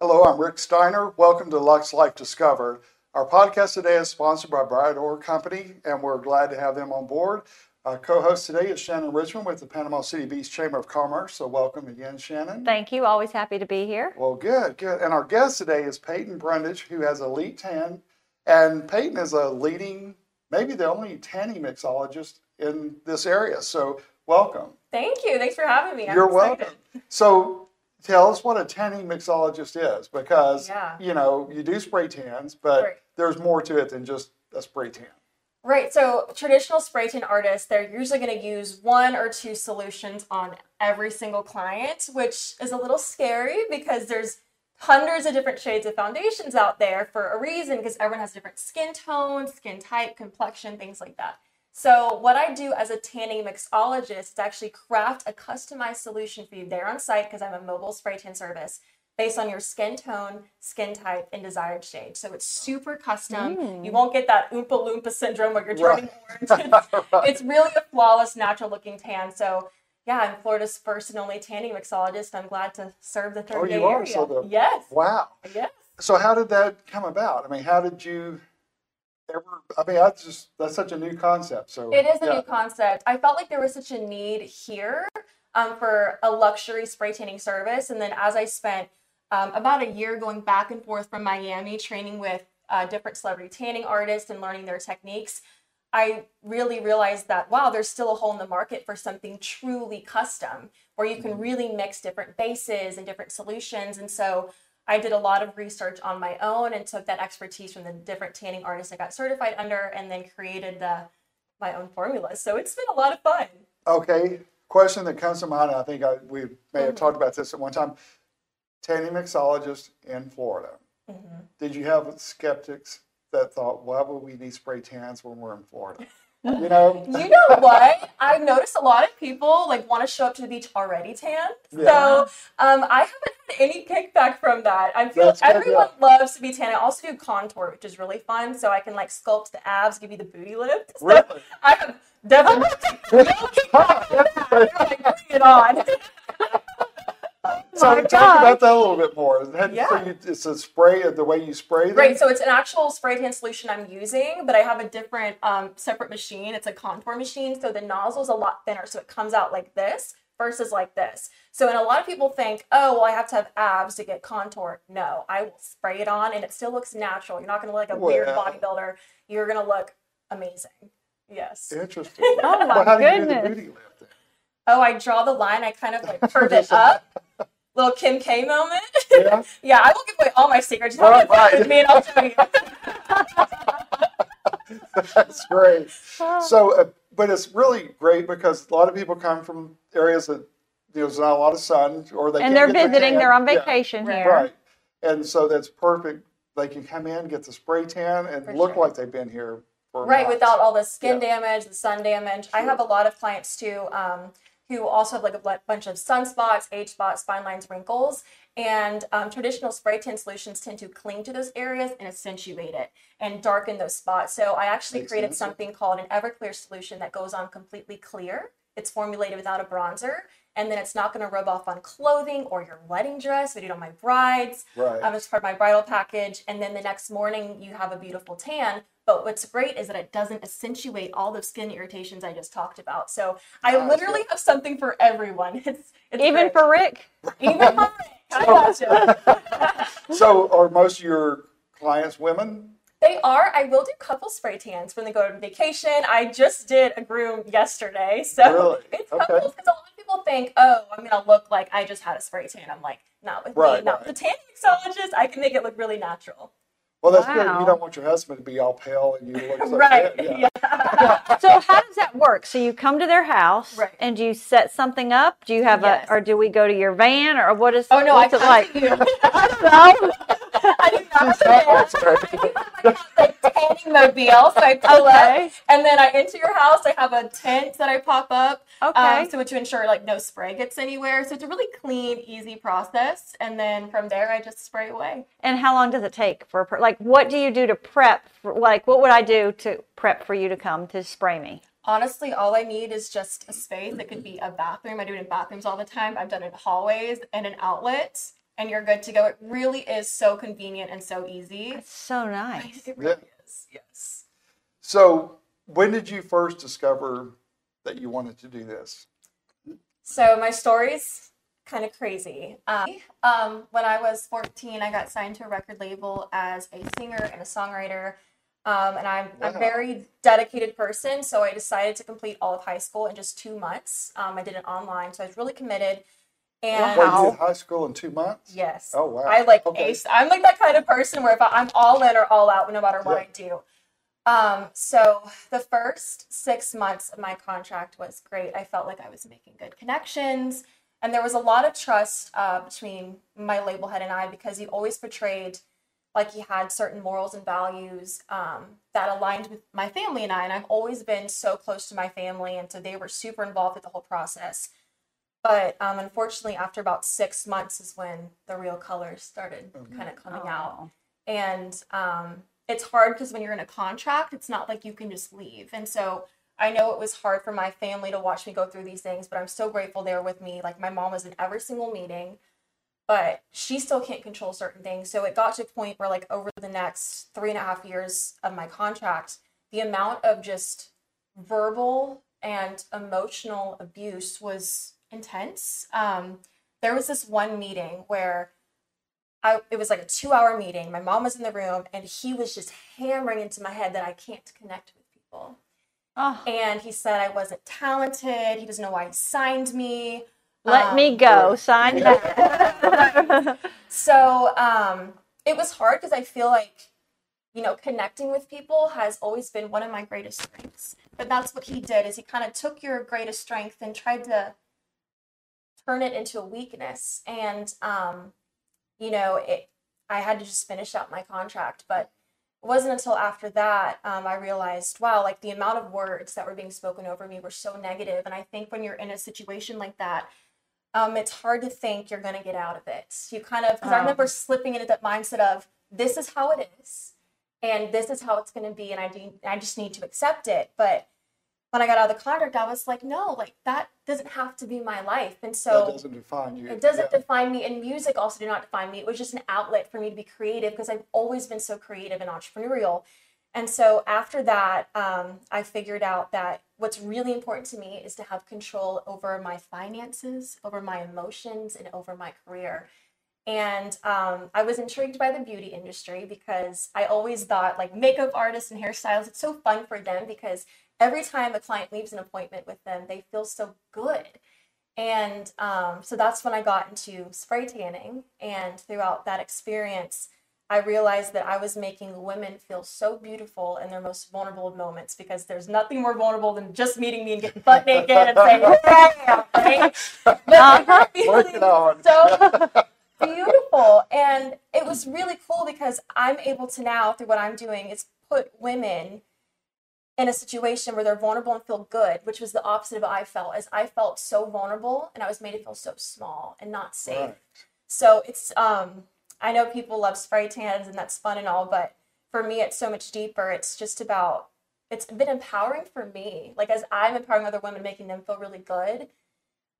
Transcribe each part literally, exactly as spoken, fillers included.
Hello, I'm Rick Steiner. Welcome to Luxe Life Discovered. Our podcast today is sponsored by Bradour Company, and we're glad to have them on board. Our co-host today is Shannon Richmond with the Panama City Beach Chamber of Commerce. So welcome again, Shannon. Thank you. Always happy to be here. Well, good, good. And our guest today is Peyton Brundage, who has Elite Tan. And Peyton is a leading, maybe the only tanning mixologist in this area. So welcome. Thank you. Thanks for having me. I'm You're excited. welcome. So tell us what a tanning mixologist is, because, yeah. you know, you do spray tans, but right. there's more to it than just a spray tan. Right. So traditional spray tan artists, they're usually going to use one or two solutions on every single client, which is a little scary because there's hundreds of different shades of foundations out there for a reason, because everyone has different skin tone, skin type, complexion, things like that. So what I do as a tanning mixologist is actually craft a customized solution for you there on site, because I'm a mobile spray tan service based on your skin tone, skin type, and desired shade. So it's super custom. Mm. You won't get that Oompa Loompa syndrome where you're turning right. orange. Right. It's really a flawless, natural looking tan. So yeah, I'm Florida's first and only tanning mixologist. I'm glad to serve the thirty A area. Oh, you are? So the... Yes. Wow. Yes. So how did that come about? I mean, how did you... Ever, I mean, that's just that's such a new concept. So it is a yeah. new concept. I felt like there was such a need here um, for a luxury spray tanning service. And then as I spent um, about a year going back and forth from Miami, training with uh, different celebrity tanning artists and learning their techniques, I really realized that, wow, there's still a hole in the market for something truly custom, where you can mm-hmm. really mix different bases and different solutions. And so I did a lot of research on my own and took that expertise from the different tanning artists I got certified under, and then created the, my own formula. So it's been a lot of fun. Okay. Question that comes to mind, I think I, we may have mm-hmm. talked about this at one time. Tanning mixologist in Florida. Mm-hmm. Did you have skeptics that thought, why would we need spray tans when we're in Florida? You know, you know what? I've noticed a lot of people like want to show up to the beach already tan. Yeah. So um, I haven't had any kickback from that. I feel That's everyone good, yeah. loves to be tan. I also do contour, which is really fun. So I can like sculpt the abs, give you the booty lift. So really? I have definitely no kickback from that. I'm like, bring it on. So talk about that a little bit more. That, yeah. so you, it's a spray, the way you spray them? Right, so it's an actual spray tan solution I'm using, but I have a different um, separate machine. It's a contour machine, so the nozzle's a lot thinner, so it comes out like this versus like this. So, and a lot of people think, oh, well, I have to have abs to get contour. No, I will spray it on, and it still looks natural. You're not going to look like a well, weird bodybuilder. You're going to look amazing. Yes. Interesting. Oh, my well, how goodness. Do you do the booty lift then? Oh, I draw the line. I kind of like curve it up. Little Kim K moment. Yeah, yeah, I will give away all my secrets. All right, right. With me and I'll tell you. That's great. So, uh, but it's really great because a lot of people come from areas that you know, there's not a lot of sun, or they and can't they're get visiting. Their tan. They're on vacation yeah. here, right? And so that's perfect. They can come in, get the spray tan, and for look sure. like they've been here for right months. Without all the skin yeah. damage, the sun damage. Sure. I have a lot of clients too. Um, who also have like a bunch of sunspots, age spots, fine lines, wrinkles, and um, traditional spray tan solutions tend to cling to those areas and accentuate it and darken those spots. So I actually Makes created sense. something called an Everclear solution that goes on completely clear. It's formulated without a bronzer, and then it's not going to rub off on clothing or your wedding dress. We did it on my brides. Right. Um, it's part of my bridal package. And then the next morning you have a beautiful tan. But what's great is that it doesn't accentuate all the skin irritations I just talked about. So I oh, literally yeah. have something for everyone. It's, it's Even great. for Rick. Even for Rick. I gotcha. So are most of your clients women? They are. I will do couple spray tans when they go on vacation. I just did a groom yesterday. So really? It's couples because okay. a lot of people think, oh, I'm going to look like I just had a spray tan. I'm like, not with right, me, not right. with the tanning mixologist. I can make it look really natural. Well, that's wow. good. You don't want your husband to be all pale and you look like right. that. Yeah. Yeah. So how does that work? So you come to their house right. and do you set something up? Do you have yes. a, or do we go to your van or what is oh, no, I it like? I don't know. I do not have a van. I have like tanning mobile, so I pull okay. up and then I enter your house. I have a tent that I pop up. Okay. Um, so to ensure like no spray gets anywhere. So it's a really clean, easy process. And then from there, I just spray away. And how long does it take for a per- like? What do you do to prep? For, like, what would I do to prep for you to come to spray me? Honestly, all I need is just a space. It could be a bathroom. I do it in bathrooms all the time. I've done it in hallways and in outlets. and you're good to go. It really is so convenient and so easy. It's so nice. It really yeah. is, yes. So when did you first discover that you wanted to do this? So my story's kind of crazy. Um, um, when I was fourteen, I got signed to a record label as a singer and a songwriter. Um, and I'm wow. a very dedicated person, so I decided to complete all of high school in just two months. Um, I did it online, so I was really committed. And wow. Wow. You did high school in two months? Yes. Oh, wow. I like okay. ace. I'm like that kind of person where if I, I'm all in or all out, no matter what yeah. I do. Um, so the first six months of my contract was great. I felt like I was making good connections, and there was a lot of trust uh, between my label head and I, because he always portrayed like he had certain morals and values um, that aligned with my family and I, and I've always been so close to my family, and so they were super involved with the whole process. But um, unfortunately, after about six months is when the real colors started mm-hmm. kind of coming oh. out. And um, it's hard because when you're in a contract, it's not like you can just leave. And so I know it was hard for my family to watch me go through these things, but I'm so grateful they were with me. Like, my mom was in every single meeting, but she still can't control certain things. So it got to a point where, like, over the next three and a half years of my contract, the amount of just verbal and emotional abuse was intense. Um, there was this one meeting where I, it was like a two hour meeting. My mom was in the room, and he was just hammering into my head that I can't connect with people. Oh. And he said I wasn't talented. He doesn't know why he signed me. Let um, me go. Sign that. So um, it was hard because I feel like, you know, connecting with people has always been one of my greatest strengths. But that's what he did, is he kind of took your greatest strength and tried to turn it into a weakness. And, um, you know, it, I had to just finish out my contract. But it wasn't until after that um, I realized, wow, like, the amount of words that were being spoken over me were so negative. And I think when you're in a situation like that, Um, it's hard to think you're going to get out of it. You kind of, because um, I remember slipping into that mindset of, this is how it is, and this is how it's going to be, and I do, I just need to accept it. But when I got out of the contract, I was like, no, like, that doesn't have to be my life. And so that doesn't define you. It doesn't yeah. define me, and music also did not define me. It was just an outlet for me to be creative, because I've always been so creative and entrepreneurial. And so after that, um, I figured out that what's really important to me is to have control over my finances, over my emotions, and over my career. And um, I was intrigued by the beauty industry, because I always thought, like, makeup artists and hairstylists, it's so fun for them, because every time a client leaves an appointment with them, they feel so good. And um, so that's when I got into spray tanning. And throughout that experience, I realized that I was making women feel so beautiful in their most vulnerable moments, because there's nothing more vulnerable than just meeting me and getting butt naked and saying, hey, I am, right? But uh-huh. Working on. So beautiful. And it was really cool, because I'm able to now, through what I'm doing, is put women in a situation where they're vulnerable and feel good, which was the opposite of what I felt, as I felt so vulnerable and I was made to feel so small and not safe. Right. So it's... um. I know people love spray tans and that's fun and all, but for me, it's so much deeper. It's just about, it's been empowering for me. Like, as I'm empowering other women, making them feel really good,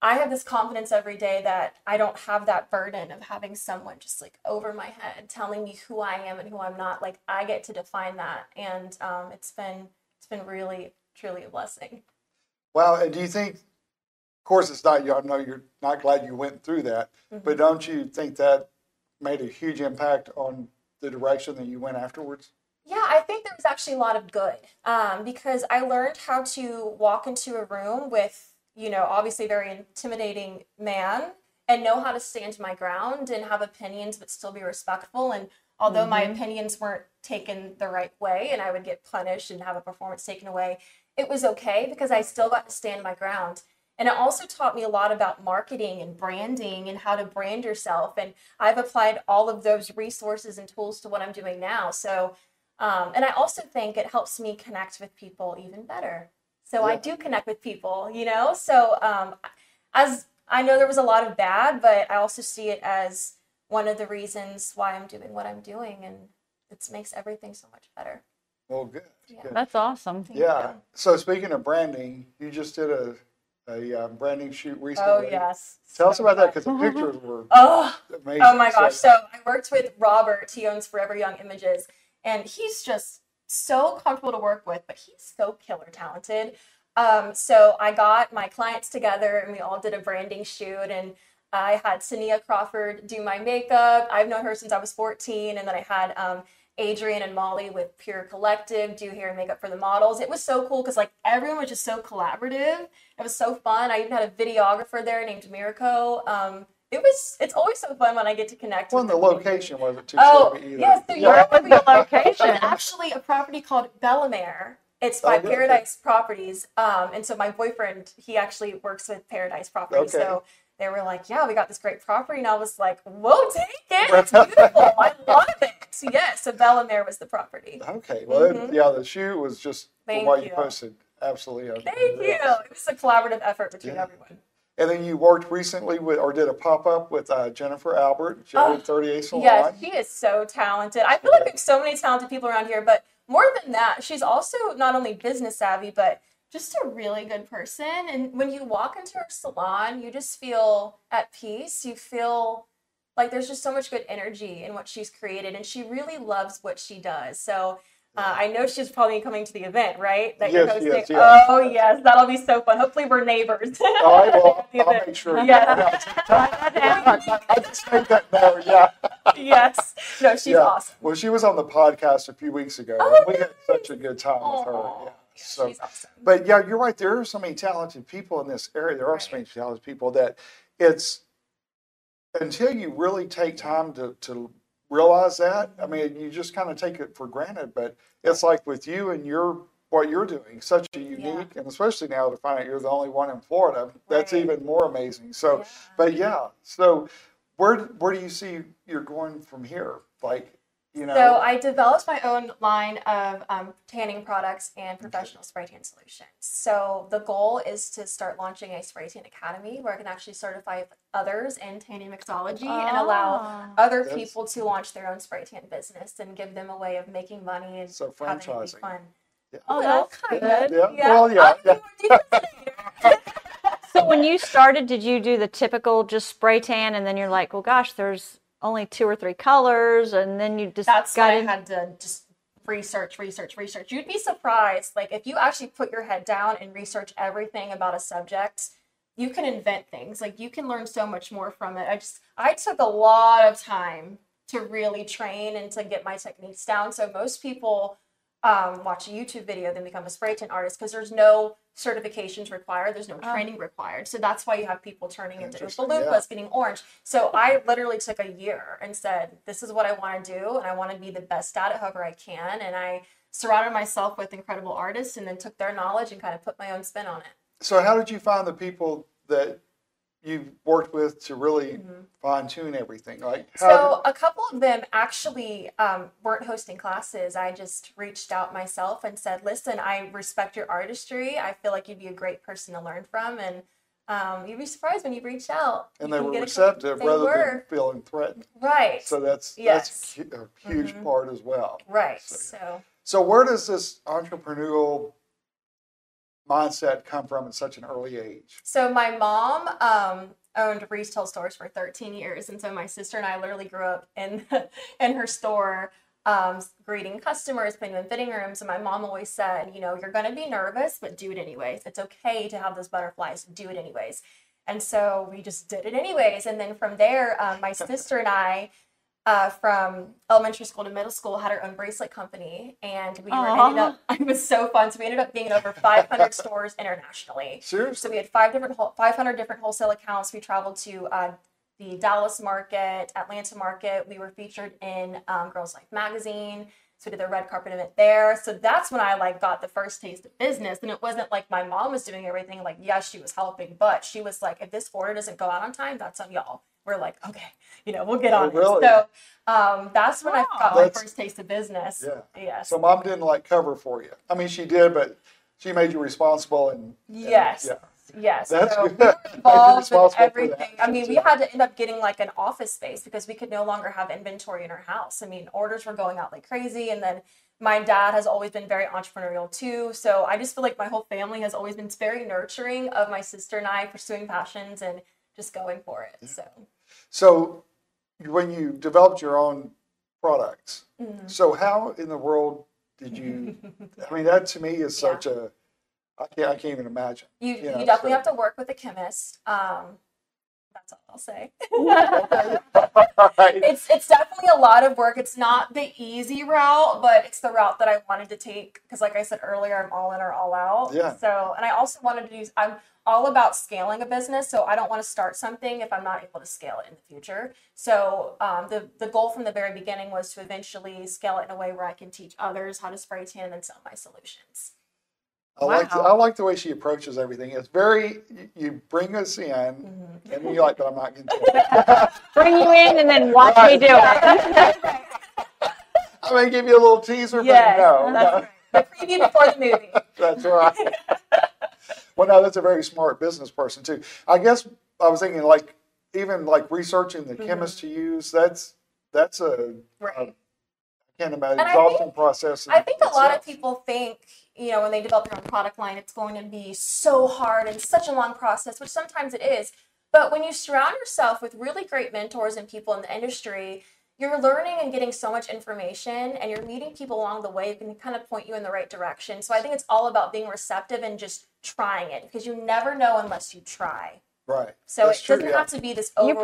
I have this confidence every day that I don't have that burden of having someone just, like, over my head telling me who I am and who I'm not. Like, I get to define that. And um, it's been, it's been really, truly a blessing. Wow. And do you think, of course it's not, I know you're not glad you went through that, mm-hmm. but don't you think that made a huge impact on the direction that you went afterwards? Yeah, I think there was actually a lot of good um, because I learned how to walk into a room with, you know, obviously very intimidating man and know how to stand my ground and have opinions but still be respectful. And although mm-hmm. my opinions weren't taken the right way and I would get punished and have a performance taken away, it was okay because I still got to stand my ground. And it also taught me a lot about marketing and branding and how to brand yourself. And I've applied all of those resources and tools to what I'm doing now. So, um, and I also think it helps me connect with people even better. So yeah. I do connect with people, you know? So um, as I know there was a lot of bad, but I also see it as one of the reasons why I'm doing what I'm doing. And it makes everything so much better. Well, good. Yeah. Good. That's awesome. Thank yeah. you. So speaking of branding, you just did a... a um, branding shoot recently. Oh, yes. Tell so us about fun. that, because the pictures were oh, amazing. Oh, my gosh. So. so I worked with Robert. He owns Forever Young Images, and he's just so comfortable to work with, but he's so killer talented. Um, so I got my clients together, and we all did a branding shoot, and I had Sania Crawford do my makeup. I've known her since I was fourteen, and then I had um, Adrian and Molly with Pure Collective do hair and makeup for the models. It was so cool because like everyone was just so collaborative. It was so fun. I even had a videographer there named Miracle. Um, it was. It's always so fun when I get to connect. Well, with the location wasn't too shabby either. Oh, yes, so yeah, so you're location. Actually, a property called Bellamer. It's by oh, Paradise okay. Properties, um, and so my boyfriend, he actually works with Paradise Properties. Okay. So they were like, "Yeah, we got this great property," and I was like, "Whoa, take it! It's beautiful. I love it." So yes, so Bellamer was the property. Okay, well, mm-hmm. it, yeah, the shoot was just Thank what you. you posted. Absolutely, thank you. It was a collaborative effort between yeah. everyone. And then you worked recently with, or did a pop-up with uh, Jennifer Albert, uh, thirty-eight salon. Yes, she is so talented. I feel yeah. like we have so many talented people around here, but more than that, she's also not only business savvy, but just a really good person. And when you walk into her salon, you just feel at peace. You feel like there's just so much good energy in what she's created, and she really loves what she does. So uh, I know she's probably coming to the event, right? That yes, you're yes, yes. Oh, yes. That'll be so fun. Hopefully we're neighbors. All right, well, I'll make sure. Yeah. I just made that now, yeah. Yes. No, she's yeah. awesome. Well, she was on the podcast a few weeks ago. Oh, and we nice. had such a good time oh, with her. Yeah. So, she's awesome. But yeah, you're right. There are so many talented people in this area. There are right. so many talented people that it's until you really take time to, to realize that. I mean, you just kind of take it for granted. But it's like with you and your what you're doing, such a unique, yeah. and especially now to find out you're the only one in Florida, that's right. even more amazing. So, yeah. but yeah, so. Where, where do you see you're going from here? Like, you know. So I developed my own line of um, tanning products and professional spray tan solutions. So the goal is to start launching a spray tan academy where I can actually certify others in tanning mixology ah, and allow other people to launch their own spray tan business and give them a way of making money and so franchising. Fun. Yeah. Oh, well, that's kind yeah. of. Yeah. Well, yeah. I'll yeah. do So when you started, did you do the typical just spray tan, and then you're like, well, gosh, there's only two or three colors, and then you just That's got in? I had to just research, research, research. You'd be surprised. Like, if you actually put your head down and research everything about a subject, you can invent things. Like, you can learn so much more from it. I just, I took a lot of time to really train and to get my techniques down. So most people um, watch a YouTube video, then become a spray tan artist because there's no certifications required. There's no training oh. required. So that's why you have people turning into Oompa Loompas, yeah. getting orange. So I literally took a year and said, this is what I want to do. And I want to be the best at it however I can. And I surrounded myself with incredible artists and then took their knowledge and kind of put my own spin on it. So how did you find the people that you've worked with to really mm-hmm. fine-tune everything? Like, how so did... a couple of them actually um, weren't hosting classes. I just reached out myself and said, listen, I respect your artistry. I feel like you'd be a great person to learn from. And um, you'd be surprised when you reach out. And you they were receptive they rather were. than feeling threatened. Right. So that's, yes. that's a huge mm-hmm. part as well. Right. So, so. so where does this entrepreneurial mindset come from at such an early age? So my mom um, owned retail stores for thirteen years, and so my sister and I literally grew up in in her store, um, greeting customers, putting them in fitting rooms. And my mom always said, you know, you're going to be nervous, but do it anyways. It's okay to have those butterflies. Do it anyways. And so we just did it anyways. And then from there, um, my sister and I, Uh, from elementary school to middle school, had our own bracelet company, and we were ended up. It was so fun. So we ended up being in over five hundred stores internationally. Seriously? So we had five different, five hundred different wholesale accounts. We traveled to uh, the Dallas market, Atlanta market. We were featured in um, Girls Life magazine. So we did the red carpet event there. So that's when I like got the first taste of business. And it wasn't like my mom was doing everything. Like, yes, she was helping, but she was like, if this order doesn't go out on time, that's on y'all. We're like, okay, you know, we'll get on. Oh, really? So um, that's when wow. I got that's, my first taste of business. Yeah. Yes. So mom didn't like cover for you. I mean, she did, but she made you responsible. And, yes. And, yeah. yes. That's so good. We were involved with everything. I mean, we had to end up getting like an office space because we could no longer have inventory in our house. I mean, orders were going out like crazy. And then my dad has always been very entrepreneurial too. So I just feel like my whole family has always been very nurturing of my sister and I pursuing passions and just going for it. Yeah. So. So when you developed your own products, mm-hmm. so how in the world did you, I mean, that to me is such yeah. a, I can't, I can't even imagine. You, you, know, you definitely so. have to work with a chemist. Um, that's all I'll say. Right. It's it's definitely a lot of work. It's not the easy route, but it's the route that I wanted to take because, like I said earlier, I'm all in or all out. Yeah. So, and I also wanted to use, I'm all about scaling a business, so I don't want to start something if I'm not able to scale it in the future. So um, the, the goal from the very beginning was to eventually scale it in a way where I can teach others how to spray tan and sell my solutions. I wow. like the, I like the way she approaches everything. It's very, you bring us in, mm-hmm. and you're like, but I'm not going to. Bring you in and then watch right. me do it. I'm going to give you a little teaser, yes, but no. That's no. Right. The preview before the movie. That's right. Well, no, that's a very smart business person, too. I guess I was thinking, like, even, like, researching the mm-hmm. chemist to use, that's, that's a, right. a can't imagine an exhausting process. I think itself. A lot of people think, you know, when they develop their own product line, it's going to be so hard and such a long process, which sometimes it is. But when you surround yourself with really great mentors and people in the industry, you're learning and getting so much information, and you're meeting people along the way who can kind of point you in the right direction. So I think it's all about being receptive and just trying it, because you never know unless you try. Right. So That's it true, doesn't yeah. have to be this overwhelming. You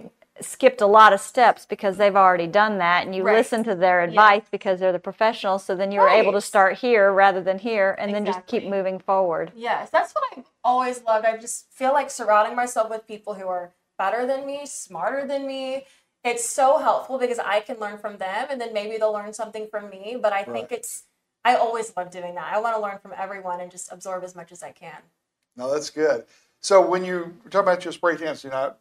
probably skipped a lot of steps because they've already done that, and you right. listen to their advice yeah. because they're the professionals, so then you were right. able to start here rather than here, and exactly. then just keep moving forward. Yes, that's what I've always loved. I just feel like surrounding myself with people who are better than me, smarter than me, it's so helpful because I can learn from them, and then maybe they'll learn something from me, but I right. think it's, I always love doing that. I want to learn from everyone and just absorb as much as I can. No, that's good. So when you talk about your spray tan, you know,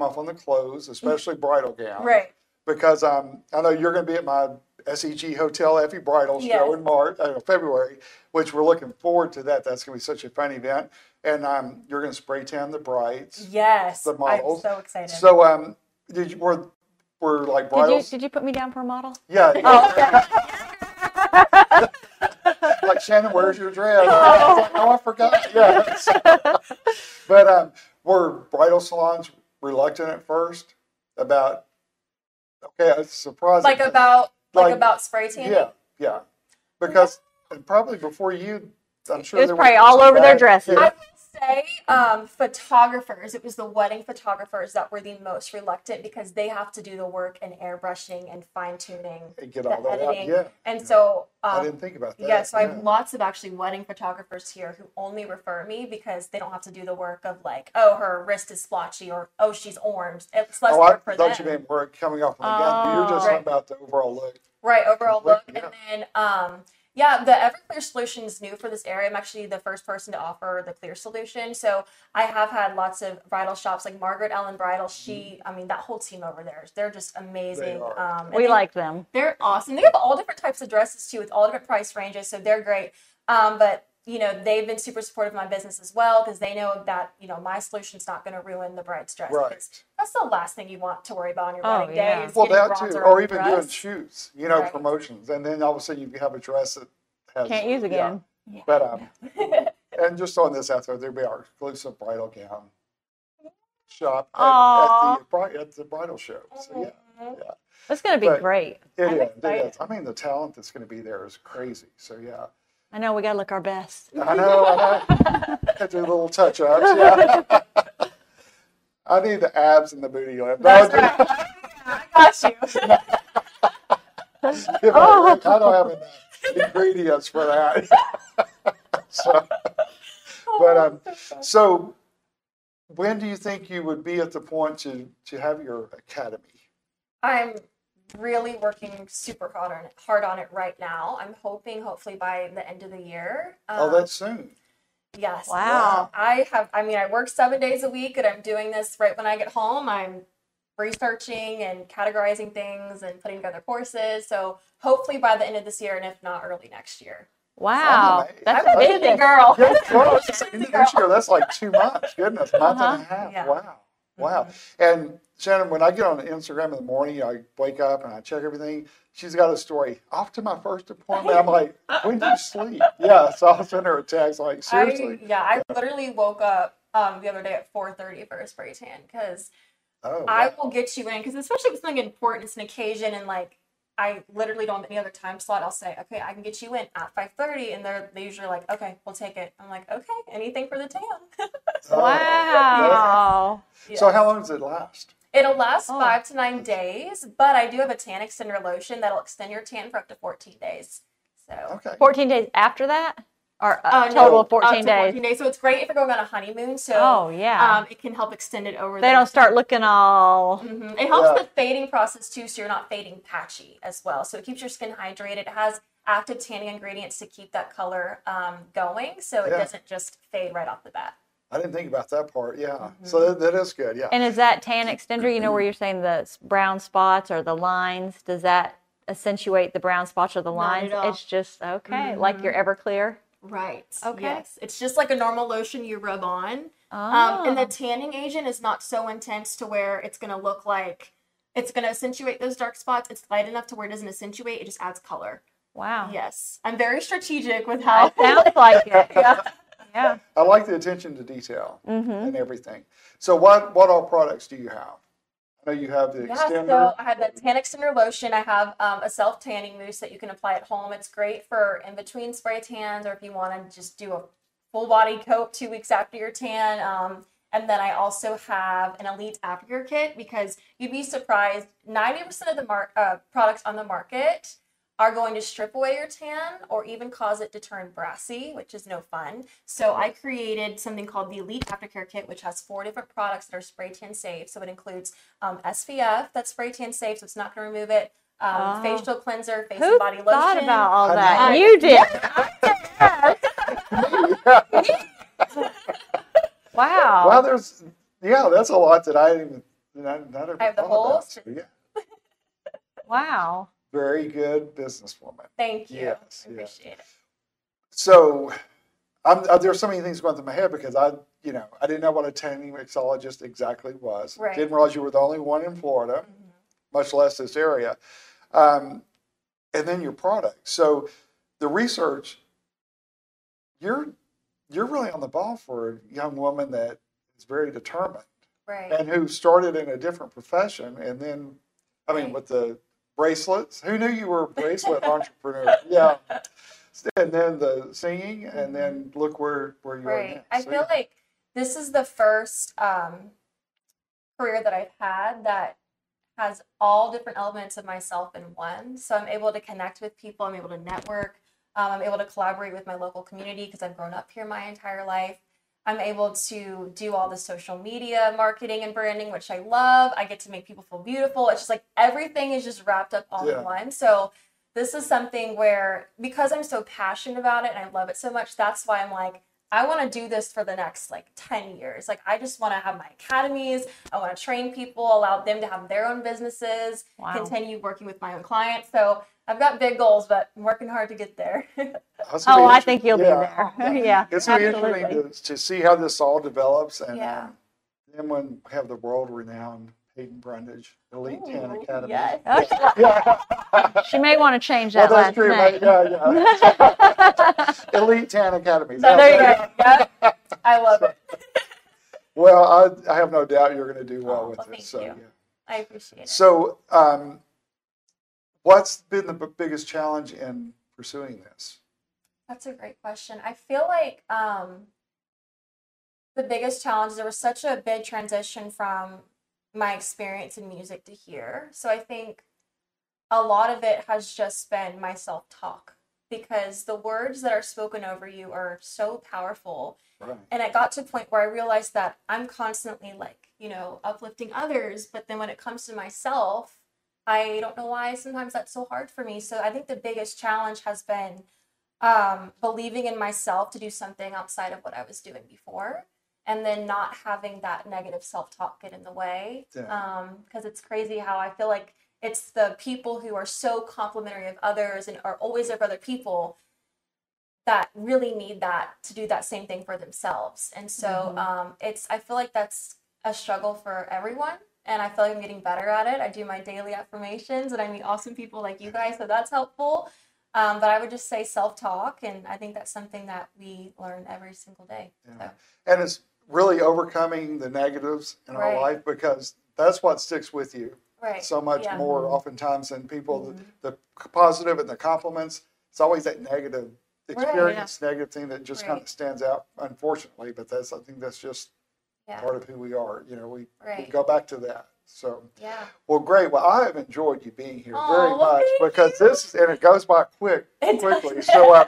off on the clothes, especially bridal gown, right? Because um, I know you're going to be at my S E G Hotel Effie Bridal yes. show in March, uh, February, which we're looking forward to. That. That's going to be such a fun event, and um, you're going to spray tan the brides, yes, the models. I'm so excited. So, um, did you were were like bridals? Did you, did you put me down for a model? Yeah. Oh. Like, Shannon, where's your dress? I was like, oh, I forgot. Yeah. So, but um, were bridal salons reluctant at first about okay it's surprising like about like, like about spray tanning yeah yeah because yeah. and probably before you I'm sure it was there probably all over bad. Their dresses yeah. I would say um photographers it was the wedding photographers that were the most reluctant because they have to do the work and airbrushing and fine-tuning and get all that editing. Out. Yeah and yeah. so um, I didn't think about that yeah so yeah. I have lots of actually wedding photographers here who only refer me because they don't have to do the work of like oh her wrist is splotchy or oh she's orange it's less oh, work I for them I thought you meant work coming off of oh, you're just right. about the overall look right overall look yeah. and then um yeah, the Everclear solution is new for this area. I'm actually the first person to offer the clear solution. So I have had lots of bridal shops like Margaret Ellen Bridal. She, I mean, that whole team over there, they're just amazing. They um, we they, like them. They're awesome. They have all different types of dresses too with all different price ranges. So they're great. Um, but, you know, they've been super supportive of my business as well because they know that, you know, my solution's not going to ruin the bride's dress. Right. That's the last thing you want to worry about on your oh, wedding yeah. day. Well, that too, or even dress. Doing shoots, you know, right. promotions, and then all of a sudden you have a dress that has can't use again. Yeah. Yeah. But um, and just throwing this out there, there'll be our exclusive bridal gown shop at, at the at the bridal show. So yeah, yeah. It's going to be but great. It is, it is. I mean, the talent that's going to be there is crazy. So yeah. I know we got to look our best. I know. I know. Do little touch-ups. Yeah. I need the abs and the booty lift. That's no, right. I got you. No. Oh. I don't have enough ingredients for that. So, but um, so when do you think you would be at the point to to have your academy? I'm really working super hard on it, hard on it right now. I'm hoping, hopefully, by the end of the year. Um, oh, that's soon. Yes. Wow. I have, I mean, I work seven days a week and I'm doing this right when I get home. I'm researching and categorizing things and putting together courses. So hopefully by the end of this year, and if not early next year. Wow, so that's a busy like, girl. You're close. This year, that's like two months. Goodness, month uh-huh. and a half. Yeah. Wow, wow. Mm-hmm. And Shannon, when I get on Instagram in the morning, I wake up and I check everything. She's got a story. Off to my first appointment. I'm like, when do you sleep? Yeah, so I'll send her a text. Like, seriously. I, yeah, I literally woke up um, the other day at four thirty for a spray tan because oh, wow. I will get you in because especially if it's something important, it's an occasion, and like. I literally don't have any other time slot. I'll say, okay, I can get you in at five thirty. And they're they usually like, okay, we'll take it. I'm like, okay, anything for the tan. Oh, wow. Yeah. So how long does it last? It'll last oh. five to nine days, but I do have a tan extender lotion that'll extend your tan for up to fourteen days. So okay. fourteen days after that? Or a uh, total no, of fourteen days. fourteen days. So it's great if you're going on a honeymoon. So oh, yeah. um, it can help extend it over. They don't start looking all. Mm-hmm. It helps yeah. the fading process too, so you're not fading patchy as well. So it keeps your skin hydrated. It has active tanning ingredients to keep that color um, going, so it yeah. doesn't just fade right off the bat. I didn't think about that part. Yeah. Mm-hmm. So that, that is good. Yeah. And is that tan extender? You know where you're saying the brown spots or the lines? Does that accentuate the brown spots or the lines? It's just okay, mm-hmm. like your Everclear. Right. Okay. Yes. It's just like a normal lotion you rub on. Oh. Um, and the tanning agent is not so intense to where it's going to look like it's going to accentuate those dark spots. It's light enough to where it doesn't accentuate. It just adds color. Wow. Yes. I'm very strategic with how it sounds like it. Yeah. Yeah. I like the attention to detail mm-hmm. and everything. So what, what all products do you have? I know you have the yeah, extender. So I have that tan extender lotion. I have um, a self-tanning mousse that you can apply at home. It's great for in between spray tans or if you want to just do a full body coat two weeks after your tan. Um, and then I also have an Elite Applicator Kit because you'd be surprised. ninety percent of the mar uh, products on the market are going to strip away your tan or even cause it to turn brassy, which is no fun. So I created something called the Elite Aftercare Kit, which has four different products that are spray tan safe. So it includes um, S P F, that's spray tan safe, so it's not gonna remove it. Um, oh. Facial cleanser, face Who and body lotion. Who thought about all that? I, you did. Yeah. Wow. Well, there's, yeah, that's a lot that I didn't even, not, not ever I have the whole. Yeah. Wow. Very good businesswoman. Thank you. Yes, I yes. appreciate it. So I'm, I, there are so many things going through my head because I, you know, I didn't know what a tanning mixologist exactly was. Right. Didn't realize you were the only one in Florida, mm-hmm. much less this area. Um, and then your product. So the research, you're, you're really on the ball for a young woman that is very determined. Right. And who started in a different profession. And then, I mean, right. with the bracelets. Who knew you were a bracelet entrepreneur? Yeah. And then the singing, and then look where, where you right. are now. I so, feel yeah. like this is the first um, career that I've had that has all different elements of myself in one. So I'm able to connect with people. I'm able to network. Um, I'm able to collaborate with my local community because I've grown up here my entire life. I'm able to do all the social media marketing and branding, which I love. I get to make people feel beautiful. It's just like everything is just wrapped up all yeah. in one. So this is something where, because I'm so passionate about it and I love it so much, that's why I'm like, I want to do this for the next like ten years. Like, I just want to have my academies. I want to train people, allow them to have their own businesses, wow. continue working with my own clients. So I've got big goals, but I'm working hard to get there. Oh, I think you'll yeah. be there. Yeah, it's going to be interesting to, to see how this all develops. And yeah. then when we have the world-renowned Peyton Brundage, Elite Tan Academy. Yes. Okay. Yeah. She may want to change that well, last true, name. Yeah, yeah. Elite Tan Academy. So there you go. Yeah. I love so, it. Well, I, I have no doubt you're going to do well oh, with well, it. So, yeah. I appreciate it. So, um, what's been the biggest challenge in pursuing this? That's a great question. I feel like um, the biggest challenge, there was such a big transition from my experience in music to here. So I think a lot of it has just been my self-talk because the words that are spoken over you are so powerful. Right. And it got to a point where I realized that I'm constantly like, you know, uplifting others. But then when it comes to myself, I don't know why sometimes that's so hard for me. So I think the biggest challenge has been um, believing in myself to do something outside of what I was doing before. And then not having that negative self-talk get in the way. Because yeah. um, it's crazy how I feel like it's the people who are so complimentary of others and are always there for other people. that really need that to do that same thing for themselves. And so mm-hmm. um, it's, I feel like that's a struggle for everyone. And I feel like I'm getting better at it. I do my daily affirmations and I meet awesome people like you guys. So that's helpful. Um, but I would just say self-talk. And I think that's something that we learn every single day. Yeah. So. And it's really overcoming the negatives in right. our life, because that's what sticks with you right. so much yeah. more oftentimes than people, mm-hmm. the, the positive and the compliments. It's always that negative experience, right, yeah. negative thing that just right. kind of stands out, unfortunately. But that's, I think that's just yeah. part of who we are. You know, we, right. we go back to that. So, yeah. Well, great. Well, I have enjoyed you being here Aww, very much well, because you. This, and it goes by quick, it quickly. Does. So, uh,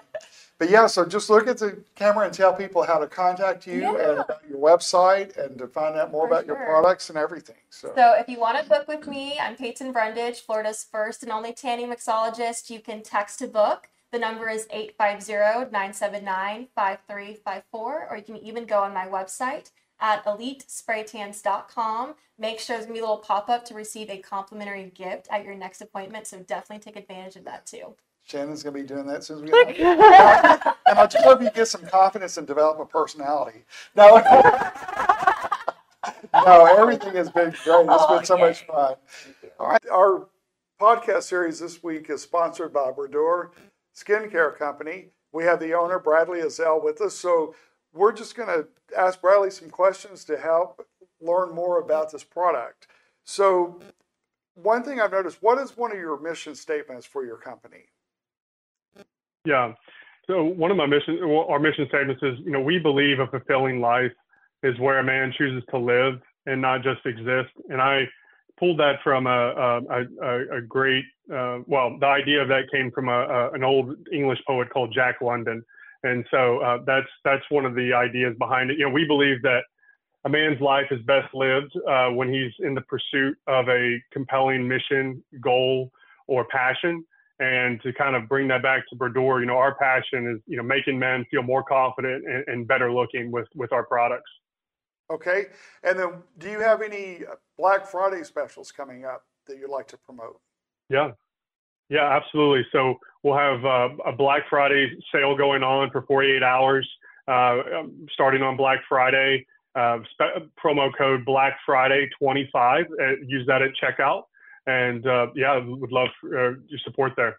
but yeah, so just look at the camera and tell people how to contact you yeah. and about your website and to find out more For about sure. your products and everything. So. so if you want to book with me, I'm Peyton Brundage, Florida's first and only tanning mixologist. You can text to book. The number is eight five zero, nine seven nine, five three five four, or you can even go on my website at elite spray tans dot com. Make sure there's going to be a little pop-up to receive a complimentary gift at your next appointment, so definitely take advantage of that too. Shannon's going to be doing that as soon as we get out. And I just hope you get some confidence and develop a personality. No, no, everything has been great. It's oh, been so yeah. much fun. All right, our podcast series this week is sponsored by Bradour Skincare Company. We have the owner, Bradley Ezell, with us. So we're just going to ask Bradley some questions to help learn more about this product. So one thing I've noticed, what is one of your mission statements for your company? Yeah. So one of my mission, our mission statements is, you know, we believe a fulfilling life is where a man chooses to live and not just exist. And I pulled that from a, a, a, a great, uh, well, the idea of that came from a, a, an old English poet called Jack London. And so uh, that's that's one of the ideas behind it. You know, we believe that a man's life is best lived uh, when he's in the pursuit of a compelling mission, goal, or passion. And to kind of bring that back to Bradour, you know, our passion is, you know, making men feel more confident and, and better looking with, with our products. Okay. And then do you have any Black Friday specials coming up that you'd like to promote? Yeah. Yeah, absolutely. So we'll have uh, a Black Friday sale going on for forty-eight hours, uh, starting on Black Friday. Uh, spe- promo code Black Friday twenty-five. Uh, use that at checkout, and uh, yeah, would love uh, your support there.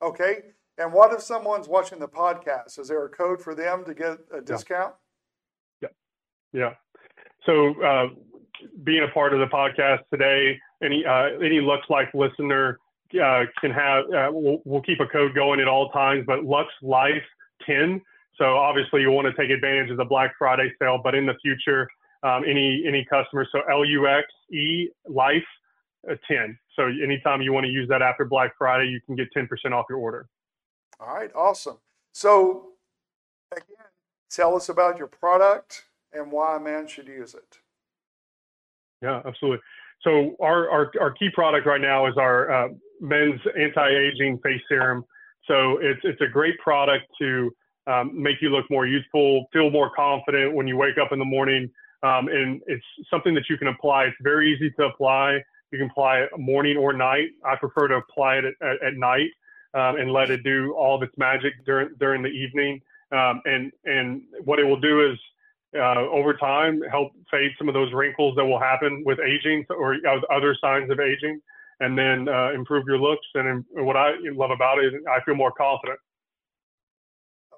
Okay. And what if someone's watching the podcast? Is there a code for them to get a discount? Yeah. Yeah. So uh, being a part of the podcast today, any uh, any Luxe Life listener. Uh, can have uh, we'll, we'll keep a code going at all times, but Luxe Life ten. So obviously you want to take advantage of the Black Friday sale, but in the future, um, any any customer, so L U X E Life uh, ten. So anytime you want to use that after Black Friday, you can get ten percent off your order. All right, awesome. So again, tell us about your product and why a man should use it. Yeah, absolutely. So our, our, our key product right now is our uh, men's anti-aging face serum. So it's it's a great product to um, make you look more youthful, feel more confident when you wake up in the morning. Um, and it's something that you can apply. It's very easy to apply. You can apply it morning or night. I prefer to apply it at, at, at night um, and let it do all of its magic during during the evening. Um, and and what it will do is, Uh, over time, help fade some of those wrinkles that will happen with aging or other signs of aging, and then uh, improve your looks. And what I love about it is I feel more confident.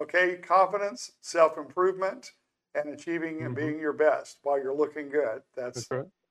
Okay, confidence, self-improvement, and achieving mm-hmm. and being your best while you're looking good. That's, That's right.